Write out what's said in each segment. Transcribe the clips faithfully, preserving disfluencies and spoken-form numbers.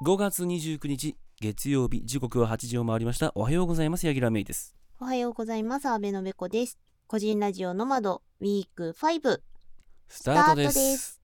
ごがつにじゅうくにち月曜日、時刻ははちじを回りました。おはようございます。柳楽芽衣です。おはようございます。阿部のべこです。個人ラジオの窓ウィークごスタートです。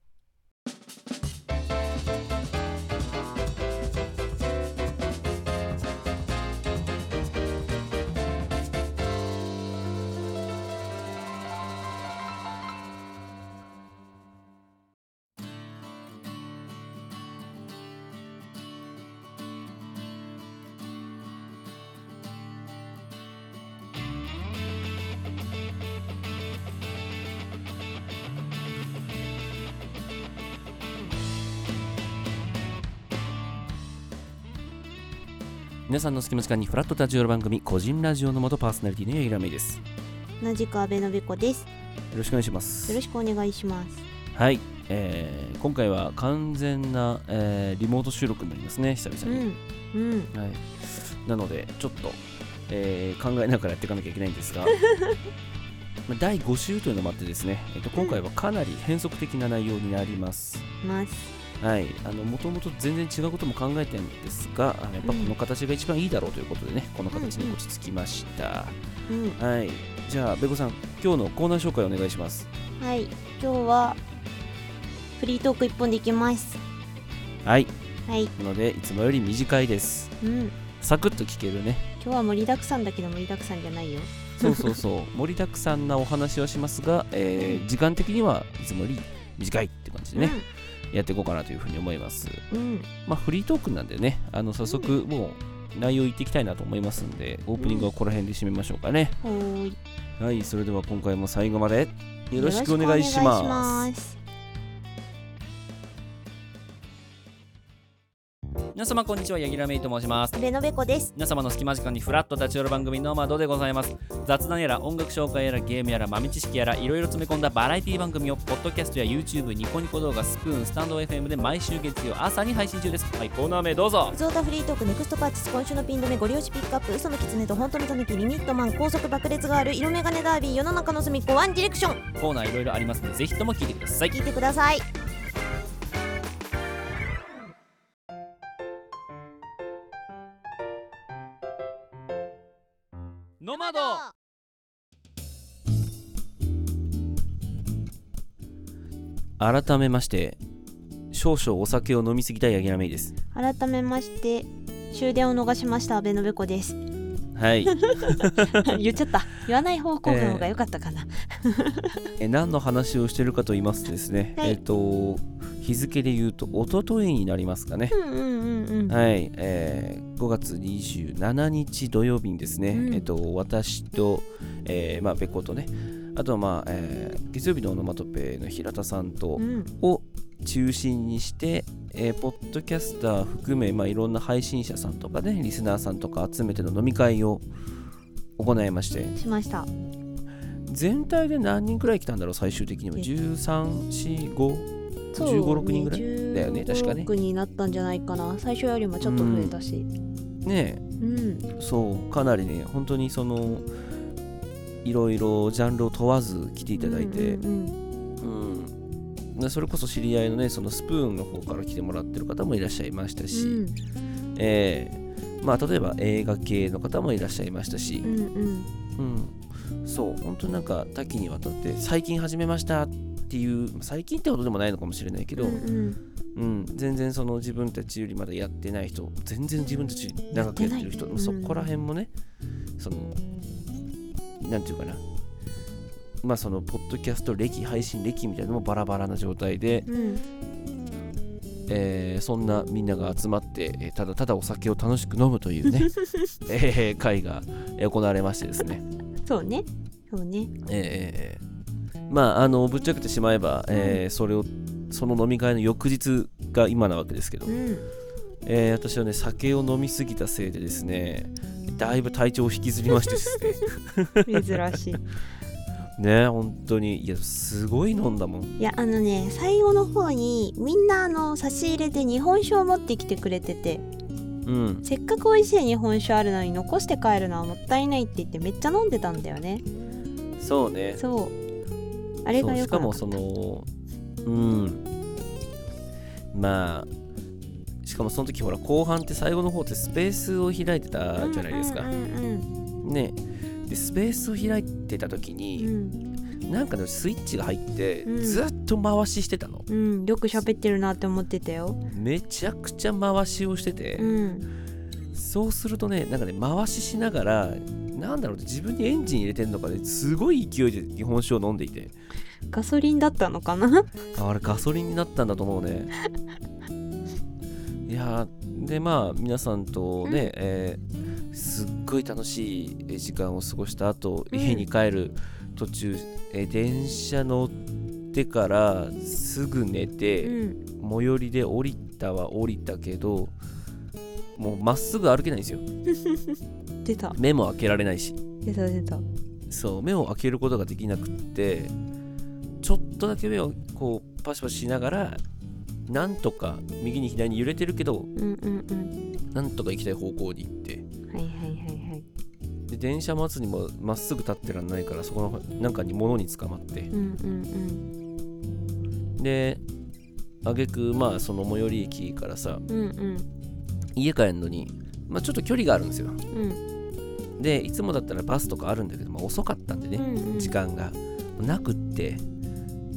皆さんの隙間時間にフラット立ち寄る番組、個人ラジオの元パーソナリティの柳楽芽衣です。同じく阿部のべこです。よろしくお願いします。よろしくお願いします。はい、えー、今回は完全な、えー、リモート収録になりますね、久々に、うんうん、はい、なのでちょっと、えー、考えながらやっていかなきゃいけないんですがまあだいご週というのもあってですね、えー、と今回はかなり変則的な内容になります、うん、ますはい、あのもともと全然違うことも考えてるんですが、やっぱこの形が一番いいだろうということでね、うん、この形に落ち着きました、うんうん、はい、じゃあべこさん、今日のコーナー紹介お願いします。はい、今日はフリートークいっぽんでいきます。はい、はい、なのでいつもより短いです、うん、サクッと聞けるね。今日は盛りだくさんだけど盛りだくさんじゃないよそうそうそう盛りだくさんなお話はしますが、えーうん、時間的にはいつもより短いって感じでね、うん、やっていこうかなというふうに思います、うん、まあフリートークなんでね、あの早速もう内容言っていきたいなと思いますんで、オープニングはこの辺で締めましょうかね、うん、はい。それでは今回も最後までよろしくお願いします。皆様こんにちは、柳楽芽衣と申します。阿部のべこです。皆様の隙間時間にフラッと立ち寄る番組の窓でございます。雑談やら音楽紹介やらゲームやら豆知識やらいろいろ詰め込んだバラエティ番組をポッドキャストや YouTube、 ニコニコ動画、スプーン、スタンド エフエム で毎週月曜朝に配信中です。はい、コーナー名どうぞ。ゾータフリートーク、ネクストパーチス、今週のピン止め、ご利用しピックアップ、嘘のキツネと本当のたぬき、リミットマン、高速爆裂がある、色眼鏡ダービー、世の中の隅っこ、ワンディレクション、コーナーいろいろありますのでぜひとも聞いてください。聞いてください。ノマド。改めまして少々お酒を飲みすぎた柳楽芽衣です。改めまして終電を逃しました阿部のべこです。はい言っちゃった、言わない方向の方が良かったかな、えー、え何の話をしてるかと言いますとですね、はい、えっ、ー、と日付で言うと一昨日になりますかね、うんうんうんうん、はい、えー、ごがつにじゅうしちにち土曜日にですね、うん、えっと、私と、えーまあ、べことね、あとは、まあえー、月曜日のオノマトペの平田さんと、うん、を中心にして、えー、ポッドキャスター含め、まあ、いろんな配信者さんとかね、リスナーさんとか集めての飲み会を行いましてしました。全体で何人くらい来たんだろう、最終的にはじゅうさん、よん、ごじゅうご、ろくにんぐらいだよね、確かね。じゅうご、ろくになったんじゃないかな。最初よりもちょっと増えたし、うん、ねえ、うん、そうかなりね、本当にそのいろいろジャンルを問わず来ていただいて、うんうんうんうん、それこそ知り合いのね、そのスプーンの方から来てもらってる方もいらっしゃいましたし、うん、えー、まあ例えば映画系の方もいらっしゃいましたし、うんうんうん、そう本当になんか多岐にわたって最近始めました。っていう最近ってことでもないのかもしれないけど、うんうんうん、全然その自分たちよりまだやってない人、全然自分たち長くやってる人、うん、そこら辺もね、そのなんていうかな、まあそのポッドキャスト歴、配信歴みたいなのもバラバラな状態で、うん、えー、そんなみんなが集まってただただお酒を楽しく飲むというね、えー、会が行われましてですねそうねそうね、えーまあ、あのぶっちゃけてしまえば、えー、それをその飲み会の翌日が今なわけですけど、うん、えー、私はね酒を飲みすぎたせいでですね、だいぶ体調を引きずりましてですね珍しいね、本当にいやすごい飲んだもん。いやあのね、最後の方にみんなあの差し入れで日本酒を持ってきてくれてて、うん、せっかく美味しい日本酒あるのに残して帰るのはもったいないって言ってめっちゃ飲んでたんだよね。そうね、そうあれがよかった。そう、しかもその、うん、まあししかもその時ほら後半って最後の方ってスペースを開いてたじゃないですか、うんうんうん、ねでスペースを開いてた時に、うん、なんかのスイッチが入って、うん、ずっと回ししてたの、うん、よく喋ってるなって思ってたよ。めちゃくちゃ回しをしてて、うん、そうするとねなんかね回ししながらなんだろう自分にエンジン入れてんのかねすごい勢いで日本酒を飲んでいてガソリンだったのかなあれガソリンになったんだと思うねいやでまあ皆さんとね、うんえー、すっごい楽しい時間を過ごした後、うん、家に帰る途中、えー、電車乗ってからすぐ寝て、うん、最寄りで降りたは降りたけどもうまっすぐ歩けないんですよ出た目も開けられないし出た出たそう目を開けることができなくってちょっとだけ目をこうパシパシしながらなんとか右に左に揺れてるけど、うんうんうん、なんとか行きたい方向に行って、はいはいはいはい、で電車待つにもまっすぐ立ってらんないからそこのなんかに物に捕まって、うんうんうん、で挙句まあその最寄り駅からさ、うんうん、家帰るのに、まあ、ちょっと距離があるんですよ、うん、でいつもだったらバスとかあるんだけど、まあ、遅かったんでね、うんうん、時間がなくって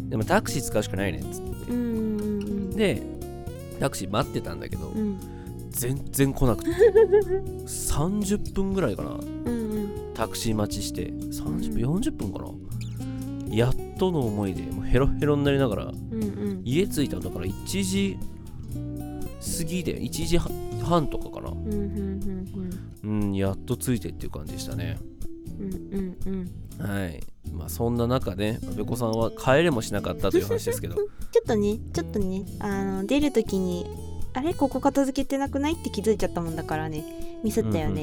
でもタクシー使うしかないねっつって、うんでタクシー待ってたんだけど、うん、全然来なくてさんじゅっぷんぐらいかな、うんうん、タクシー待ちしてさんじゅっぷん、うん、よんじゅっぷんかなやっとの思いでもうヘロヘロになりながら、うんうん、家着いたんだからいちじ過ぎでいちじはんとかかな、うんうんうんうん、やっと着いてっていう感じでしたね、うんうんうん、はいまあ、そんな中ね安倍子さんは帰れもしなかったという話ですけどちょっとねちょっとねあの出る時にあれここ片付けてなくないって気づいちゃったもんだからねミスったよね、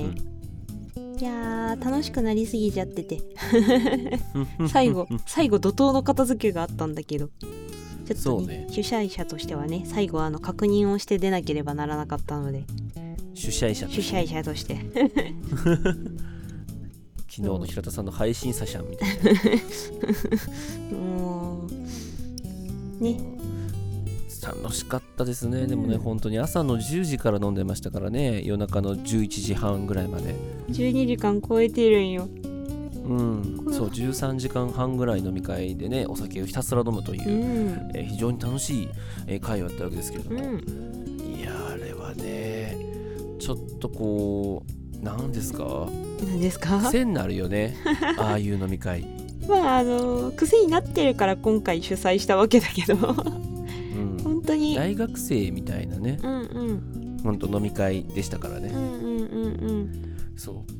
うんうんうん、いや楽しくなりすぎちゃってて最後最後怒涛の片付けがあったんだけどちょっと、ねね、主催者としてはね最後あの確認をして出なければならなかったので主催者として主催者として昨日の平田さんの配信者みたいなもうね楽しかったですね、うん、でもね本当に朝のじゅうじから飲んでましたからね夜中のじゅういちじはんぐらいまでじゅうにじかん超えてるんようんそうじゅうさんじかんはんぐらい飲み会でねお酒をひたすら飲むという、うんえー、非常に楽しい、えー、会をやったわけですけれども、うん、いやあれはねちょっとこう何ですか何ですか癖になるよねああいう飲み会まああの癖になってるから今回主催したわけだけど、うん、本当に大学生みたいなね、うんうん、本当飲み会でしたからね、うんうんうんうん、そう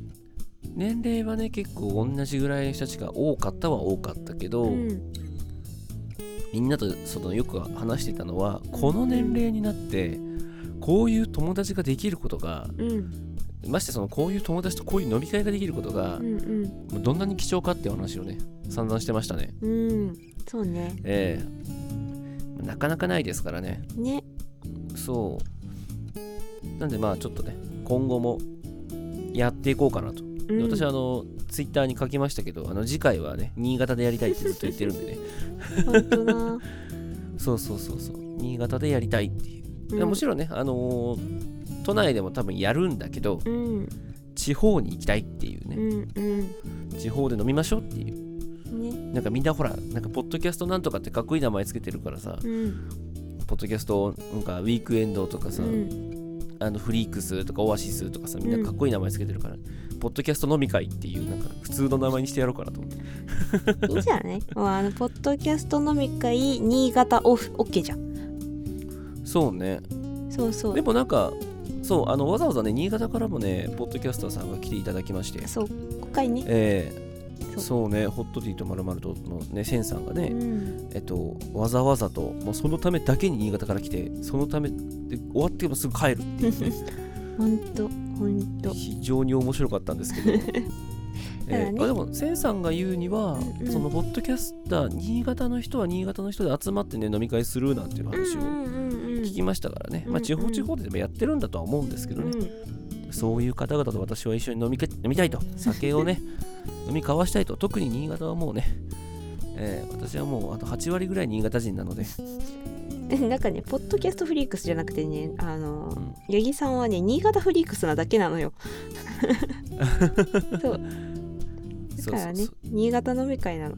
年齢はね結構同じぐらいの人たちが多かったは多かったけど、うん、みんなとそのよく話してたのはこの年齢になってこういう友達ができることが、うんましてそのこういう友達とこういう飲み会ができることが、うんうん、どんなに貴重かっていう話をね散々してましたね。うん、そうね。ええー、なかなかないですからね。ね。そう。なんでまあちょっとね今後もやっていこうかなと。うん、私はあのツイッターに書きましたけどあの次回はね新潟でやりたいってずっと言ってるんでね。本当だ。そうそうそうそう新潟でやりたいっていう。うん、もちろんねあのー。都内でも多分やるんだけど、うん、地方に行きたいっていうね、うんうん、地方で飲みましょうっていう、ね、なんかみんなほらなんかポッドキャストなんとかってかっこいい名前つけてるからさ、うん、ポッドキャストなんかウィークエンドとかさ、うん、あのフリークスとかオアシスとかさみんなかっこいい名前つけてるから、うん、ポッドキャスト飲み会っていうなんか普通の名前にしてやろうかなと思っていいじゃないもうあのポッドキャスト飲み会新潟オフ OK じゃんそうねそうそうでもなんかそうあのわざわざね新潟からもねポッドキャスターさんが来ていただきましてそう今回ね、えー、そう、そうねホットティーとまるまるとのねセンさんがね、うん、えっとわざわざともうそのためだけに新潟から来てそのためで終わってもすぐ帰るっていうね本当本当非常に面白かったんですけど、えーね、あでもセンさんが言うには、うんうん、そのポッドキャスター新潟の人は新潟の人で集まってね飲み会するなんていう話を、うんうんうん聞きましたからね、まあ、地方地方でもやってるんだとは思うんですけどね、うんうん、そういう方々と私は一緒に飲みけ、飲みたいと酒をね飲み交わしたいと特に新潟はもうね、えー、私はもうあとはちわりぐらい新潟人なのでなんかねポッドキャストフリークスじゃなくてね、あの八木、うん、さんはね新潟フリークスなだけなのよそうだからね、そうそうそう、新潟飲み会なの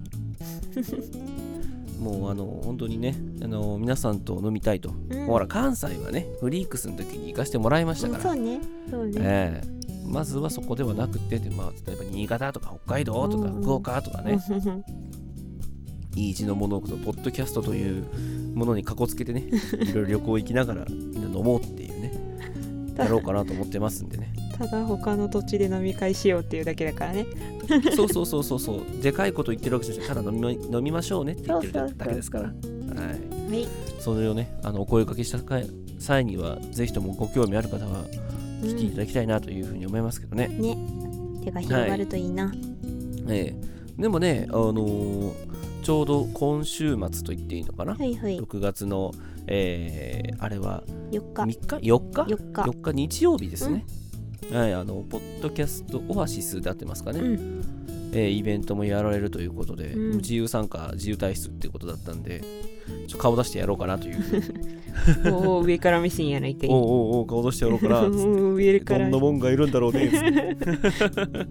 もうあの本当にね、あの皆さんと飲みたいと、うん、ほら関西はねフリークスの時に行かせてもらいましたから、そうね、そうね、えー、まずはそこではなくて、まあ、例えば新潟とか北海道とか福岡とかね、いい地のものをポッドキャストというものにかこつけてね、いろいろ旅行行きながらみんな飲もうっていうねやろうかなと思ってますんでね。ただ他の土地で飲み会しようっていうだけだからねそうそうそうそうそう、でかいこと言ってるわけじゃなくて、ただ飲み、飲みましょうねって言ってるだけですから、はい、はい、それをね、あのお声掛けした際にはぜひともご興味ある方は来ていただきたいなというふうに思いますけどね、うん、ね、手が広がるといいな、はい、えー、でもね、あのーちょうど今週末と言っていいのかな、はいはい、ろくがつの、えー、あれはよっかみっかよっかよっかよっか日曜日ですね、うん、はい、あのポッドキャストオアシスであってますかね、うん、えー、イベントもやられるということで、うん、自由参加自由体質っていうことだったんで、ちょ顔出してやろうかなというおー上から目線やないかい、おーおー顔出してやろうかなっつって上からどんなもんがいるんだろうねつって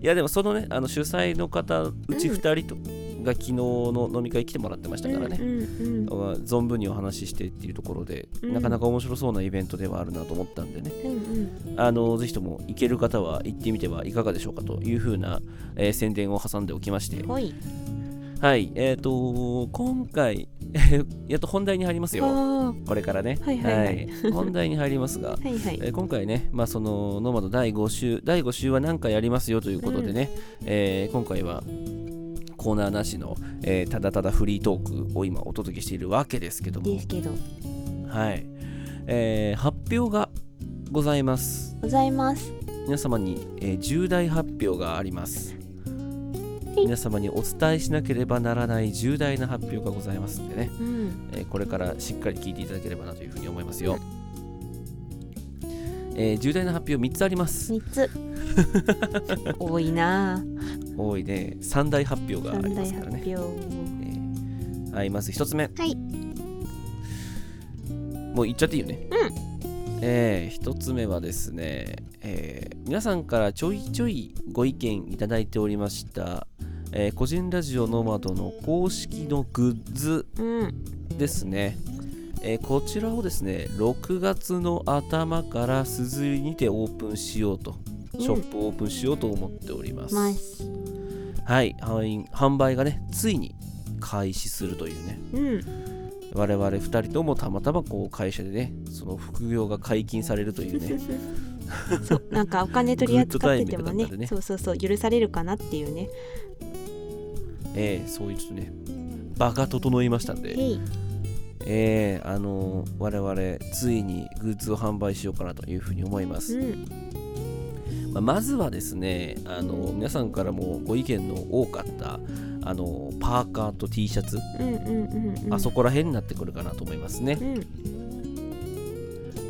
いやでもそのね、あの主催の方うちふたりと、うん、が昨日の飲み会来てもらってましたからね、うんうんうん、存分にお話ししてっていうところで、うん、なかなか面白そうなイベントではあるなと思ったんでね、うんうん、あのぜひとも行ける方は行ってみてはいかがでしょうかというふうな、えー、宣伝を挟んでおきまして、はい、はい、えーと今回やっと本題に入りますよこれからね、はいはいはいはい、本題に入りますがはい、はい、えー、今回ね、まあ、そのノマドだいご週だいご週は何回やりますよということでね、うん、えー、今回はコーナーなしの、えー、ただただフリートークを今お届けしているわけですけども、ですけど、はい、えー、発表がございますございます皆様に、えー、重大発表があります。皆様にお伝えしなければならない重大な発表がございますんでね、うん、えー、これからしっかり聞いていただければなというふうに思いますよ、えー、重大な発表みっつあります。みっつ多いな多いね、三大発表がありますからね、えー、はい、まずひとつめ、はい、もう言っちゃっていいよね、うん、えー、ひとつめはですね、えー、皆さんからちょいちょいご意見いただいておりました、えー、個人ラジオノマドの公式のグッズですね、うん、えー、こちらをですねろくがつの頭からすずりにてオープンしようと、ショップをオープンしようと思っております、うん、はい、販売がねついに開始するというね、うん、我々ふたりともたまたまこう会社でねその副業が解禁されるというねそうなんかお金取り扱ってても ね, ねそうそうそう許されるかなっていうね、えー、そういうちょっとね場が整いましたんで、えー、あのー、我々ついにグッズを販売しようかなというふうに思います、うん、まあ、まずはですね、あのー、皆さんからもご意見の多かった、あのー、パーカーと T シャツ、うんうんうんうん、あそこら辺になってくるかなと思いますね、うん。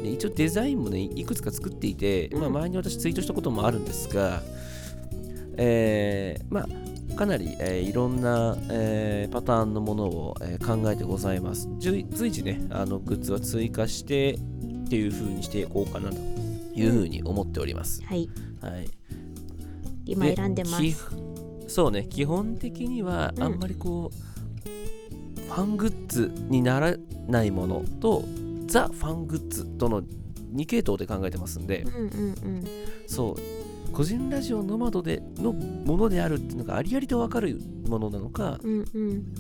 で一応デザインもねいくつか作っていて、まあ、前に私ツイートしたこともあるんですが、えー、まあかなり、えー、いろんな、えー、パターンのものを、えー、考えてございます。随時ねあのグッズは追加してっていう風にしていこうかなという風に思っております、うん、はい、はい、今選んでます。そうね、基本的にはあんまりこう、うん、ファングッズにならないものとザ・ファングッズとのに系統で考えてますんで、うんうんうん、そう個人ラジオノマドでのものであるっていうのがありありと分かるものなのか、うんうん、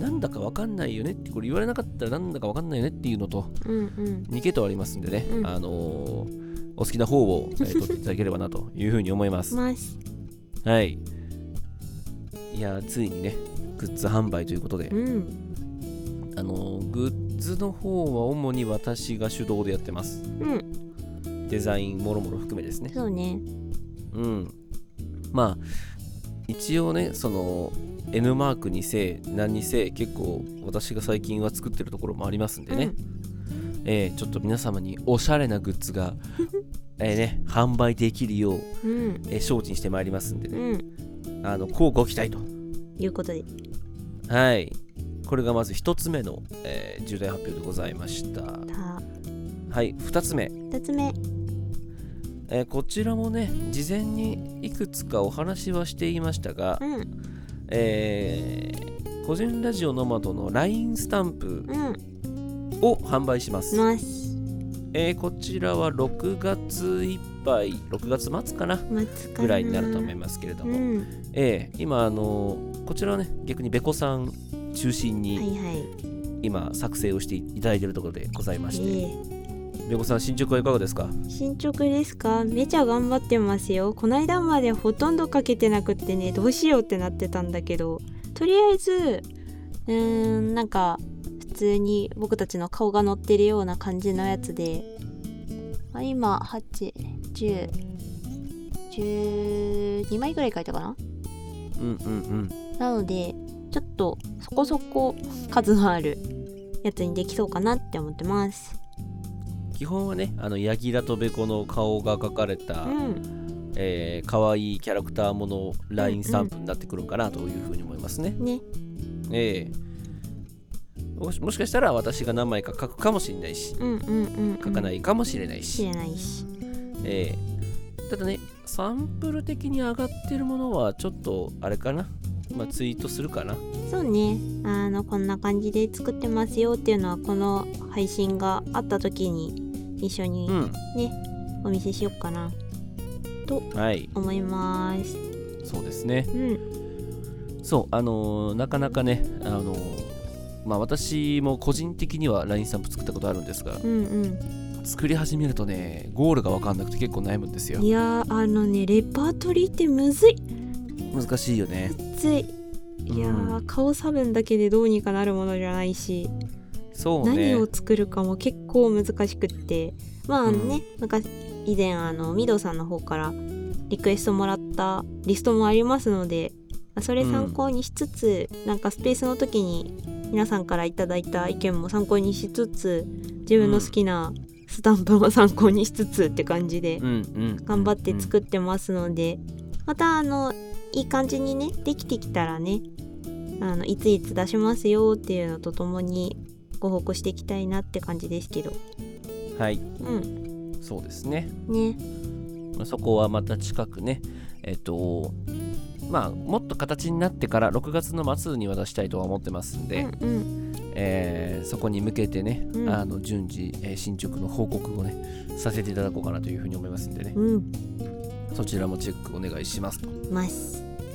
なんだか分かんないよねってこれ言われなかったらなんだか分かんないよねっていうのとに系統ありますんでね、うん、あのー、お好きな方を、えー、取っていただければなというふうに思いますはい、いやついにねグッズ販売ということで、うん、あのー、グッズの方は主に私が主導でやってます、うん、デザインもろもろ含めですね。そうね。うん。まあ一応ねその N マークにせえ何にせえ結構私が最近は作ってるところもありますんでね。うん、えー、ちょっと皆様におしゃれなグッズがえね販売できるよう、うん、えー、精進してまいりますんでね。うん、あのこうご期待ということで。はい。これがまずひとつめの、えー、重大発表でございました。はい、ふたつめ。ふたつめ、えー、こちらもね、事前にいくつかお話はしていましたが、うん、えー、個人ラジオノマドの ライン スタンプを販売します。うん、えー、こちらはろくがついっぱい、ろくがつ末かなぐらいになると思いますけれども、うん、えー、今あのー、こちらはね逆にべこさん中心に、はいはい、今作成をしていただいているところでございまして、えー、べこさん進捗はいかがですか？進捗ですか？めちゃ頑張ってますよ。こないだまでほとんど書けてなくってね、どうしようってなってたんだけど、とりあえずうーんなんか普通に僕たちの顔が載ってるような感じのやつで、あ、今はち、じゅう、じゅうにまいぐらい書いたかな。うんうんうん。なのでちょっとそこそこ数のあるやつにできそうかなって思ってます。基本はね、あのヤギラとベコの顔が描かれた、うん、えー、かわいいキャラクターものラインスタンプになってくるかなというふうに思いますね。うんうん、ね。ええー。もしかしたら私が何枚か書くかもしれないし、うんうんうんうん、書かないかもしれないし、知れないし、えー、ただねサンプル的に上がってるものはちょっとあれかな、まあ、ツイートするかな。そうね、あのこんな感じで作ってますよっていうのはこの配信があった時に一緒にね、うん、お見せしようかなと思います、はい、そうですね、うん、そうあのー、なかなかねあのーまあ、私も個人的には ライン スタンプ作ったことあるんですが、うんうん、作り始めるとねゴールが分かんなくて結構悩むんですよ。いやあのねレパートリーってむずい、難しいよね、むずい。いや、うん、顔差分だけでどうにかなるものじゃないし、そう、ね、何を作るかも結構難しくって、まあね、うん、なんか以前あのミドさんの方からリクエストもらったリストもありますので、それ参考にしつつ、うん、なんかスペースの時に皆さんからいただいた意見も参考にしつつ、自分の好きなスタンプも参考にしつつって感じで頑張って作ってますので、またあのいい感じにねできてきたらね、あのいついつ出しますよっていうのとともにご報告していきたいなって感じですけど、はい、うん、そうですね、ね、そこはまた近くね、えっとまあ、もっと形になってからろくがつの末に渡したいとは思ってますんで、うんうん、えー、そこに向けてね、うん、あの順次、えー、進捗の報告をねさせていただこうかなというふうに思いますんでね、うん、そちらもチェックお願いしますと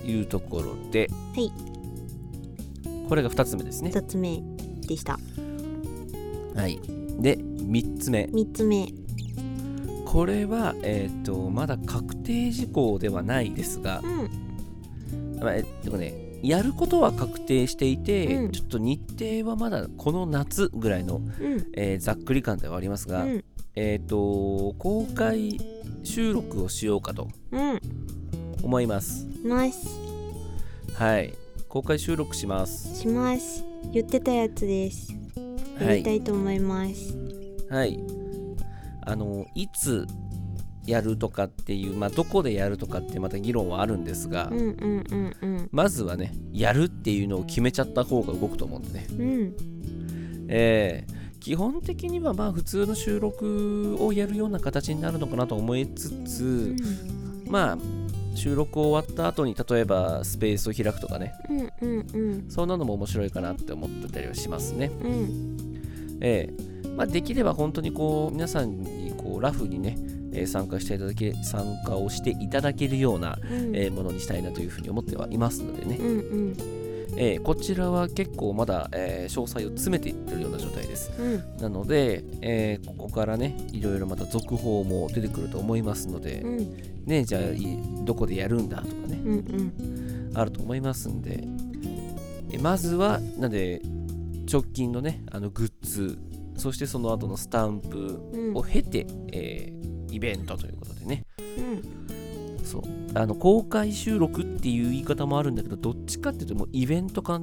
いうところで、はい、これがふたつめですね。ふたつめでした。はい。でみっつめ。みっつめ、これは、えーと、まだ確定事項ではないですが、うん、まあ、えでもねやることは確定していて、うん、ちょっと日程はまだこの夏ぐらいの、うん、えー、ざっくり感ではありますが、うん、えーと公開収録をしようかと思います、うん、ナイス。はい、公開収録しますします言ってたやつです。やりたいと思います、はい、はい、あのいつやるとかっていう、まあ、どこでやるとかってまた議論はあるんですが、うんうんうんうん、まずはねやるっていうのを決めちゃった方が動くと思うんでね、うん、えー、基本的にはまあ普通の収録をやるような形になるのかなと思いつつ、うん、まあ収録終わった後に例えばスペースを開くとかね、うんうんうん、そんなのも面白いかなって思ってたりはしますね、うん、えーまあ、できれば本当にこう皆さんにこうラフにね参加していただけ、参加をしていただけるような、うん、えー、ものにしたいなというふうに思ってはいますのでね、うんうん、えー、こちらは結構まだ、えー、詳細を詰めていってるような状態です、うん、なので、えー、ここからねいろいろまた続報も出てくると思いますので、うん、ね、じゃあどこでやるんだとかね、うんうん、あると思いますんで、えー、まずはなんで直近のねあのグッズ、そしてその後のスタンプを経て、うん、えーイベントということでね、うん、そうあの公開収録っていう言い方もあるんだけど、どっちかっていうともうイベント化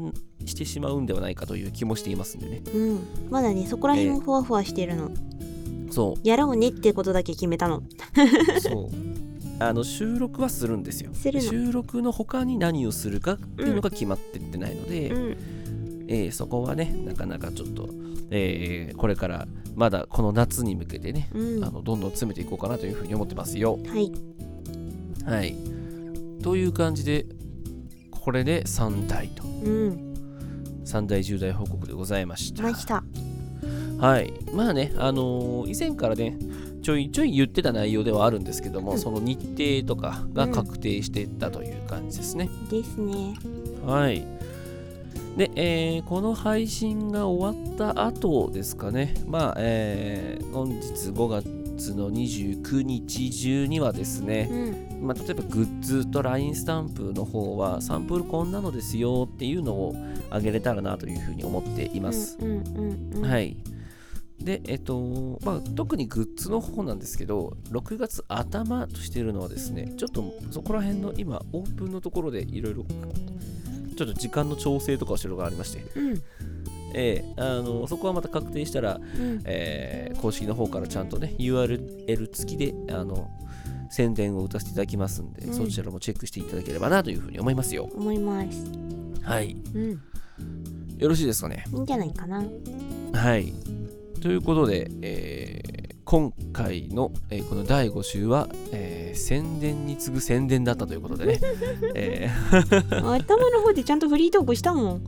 してしまうんではないかという気もしていますんでね、うん、まだねそこら辺もふわふわしてるの、えー、そうやろうねってことだけ決めたのそうあの収録はするんですよ。するの。収録の他に何をするかっていうのが決まってってないので、うんえー、そこはねなかなかちょっと、えー、これからまだこの夏に向けてね、うん、あのどんどん詰めていこうかなというふうに思ってますよ。はい、はい、という感じでこれでさん大と、うん、さん大じゅう代報告でございました。ました。はい、まあね、あのー、以前からねちょいちょい言ってた内容ではあるんですけども、うん、その日程とかが確定していったという感じですね、うん、ですね。はいで、えー、この配信が終わった後ですかね、まあ、えー、本日ごがつのにじゅうくにち中にはですね、うん、まあ、例えばグッズと ライン スタンプの方はサンプルこんなのですよっていうのをあげれたらなというふうに思っています、うんうんうんうん、はい。で、えっとまあ、特にグッズの方なんですけど、ろくがつ頭としているのはですね、ちょっとそこら辺の今オープンのところでいろいろちょっと時間の調整とかをしてるのがありまして、うんえー、あのそこはまた確定したら、うんえー、公式の方からちゃんとね ユーアールエル 付きであの宣伝を打たせていただきますんで、うん、そちらもチェックしていただければなというふうに思いますよ。思います。はい、うん、よろしいですかね。いいんじゃないかな。はいということで、えー、今回の、えー、このだいご週は、えー、宣伝に次ぐ宣伝だったということでね、えー、頭の方でちゃんとフリートークしたもん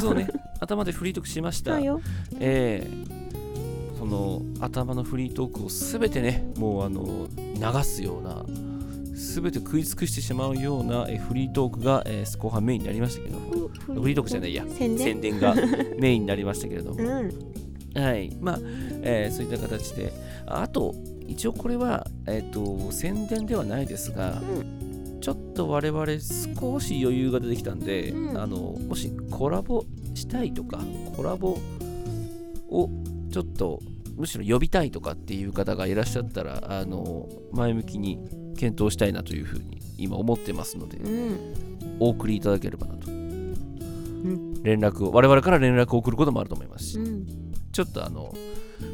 そうね、頭でフリートークしました。そうよ、えー、その頭のフリートークをすべてねもうあの流すような、すべて食い尽くしてしまうような、えー、フリートークが、えー、後半メインになりましたけど、フリートークじゃないや宣伝、宣伝がメインになりましたけれども、うんはいまあえー、そういった形で、あと一応これは、えー、と宣伝ではないですが、うん、ちょっと我々少し余裕が出てきたんで、うん、あのもしコラボしたいとかコラボをちょっとむしろ呼びたいとかっていう方がいらっしゃったら、あの前向きに検討したいなというふうに今思ってますので、うん、お送りいただければなと、うん、連絡を我々から連絡を送ることもあると思いますし、うんちょっとあの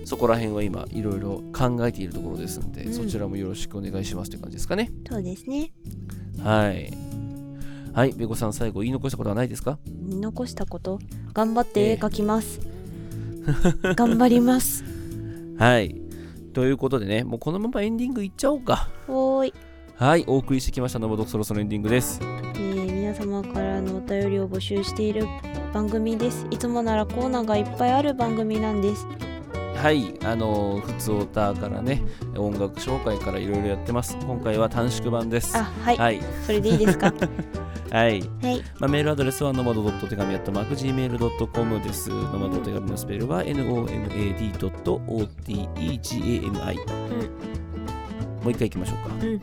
そこら辺は今いろいろ考えているところですので、うん、そちらもよろしくお願いしますという感じですかね。そうですね。はいはいベコさん最後言い残したことはないですか？言い残したこと頑張って絵描きます、えー、頑張りますはいということでね、もうこのままエンディングいっちゃおうか。おーいはいお送りしてきましたのぼどくそろそろエンディングです。えー、皆様からのお便りを募集している番組です。いつもならコーナーがいっぱいある番組なんです。はいあのふつおたからね音楽紹介からいろいろやってます。今回は短縮版です。あはい、はい、それでいいですかはい、はいまあ、メールアドレスは ノマド ドット テガミ アットマーク ジーメール ドット コム です。 ノマド テガミ のスペルは ノマド ドット オーティーイージーエーエムアイ、うんもう一回いきましょうか、うん、ノマド ド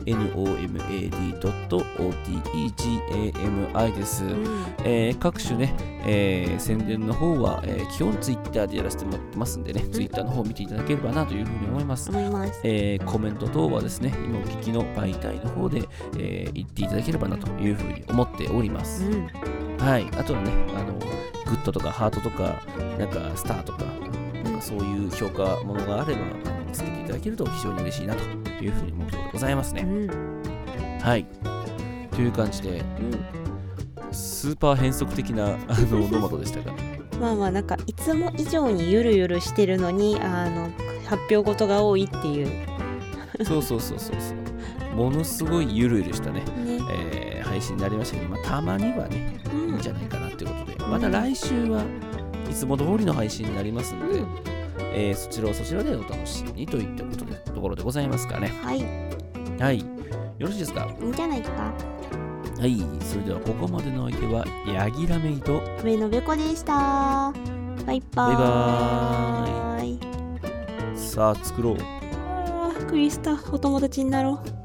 ット オーティーイージーエーエムアイ です、うんえー、各種ね、えー、宣伝の方は、えー、基本ツイッターでやらせてもらってますんでね、うん、ツイッターの方を見ていただければなというふうに思います、うんえー、コメント等はですね今お聞きの媒体の方で、えー、言っていただければなというふうに思っております、うん、はいあとはねあのグッドとかハートとかなんかスターとかなんかそういう評価ものがあればつけていただけると非常に嬉しいなというふうに思うところでございますね、うん、はいという感じで、うん、スーパー変則的なあのノマドでしたがまあまあなんかいつも以上にゆるゆるしてるのにあの発表事が多いっていうそうそうそうそうそうものすごいゆるゆるした ね, ね、えー、配信になりましたけど、まあ、たまにはね、うん、いいんじゃないかなということで、また来週はいつも通りの配信になりますので、うんえー、そちらをそちらでお楽しみにといったことでところでございますかね。はいはいよろしいですか？いいんじゃないですか。はいそれではここまでの相手はヤギラメイと上野べこでした。バイバーイ。バイバーイ。さあ作ろう。あクリスタお友達になろう。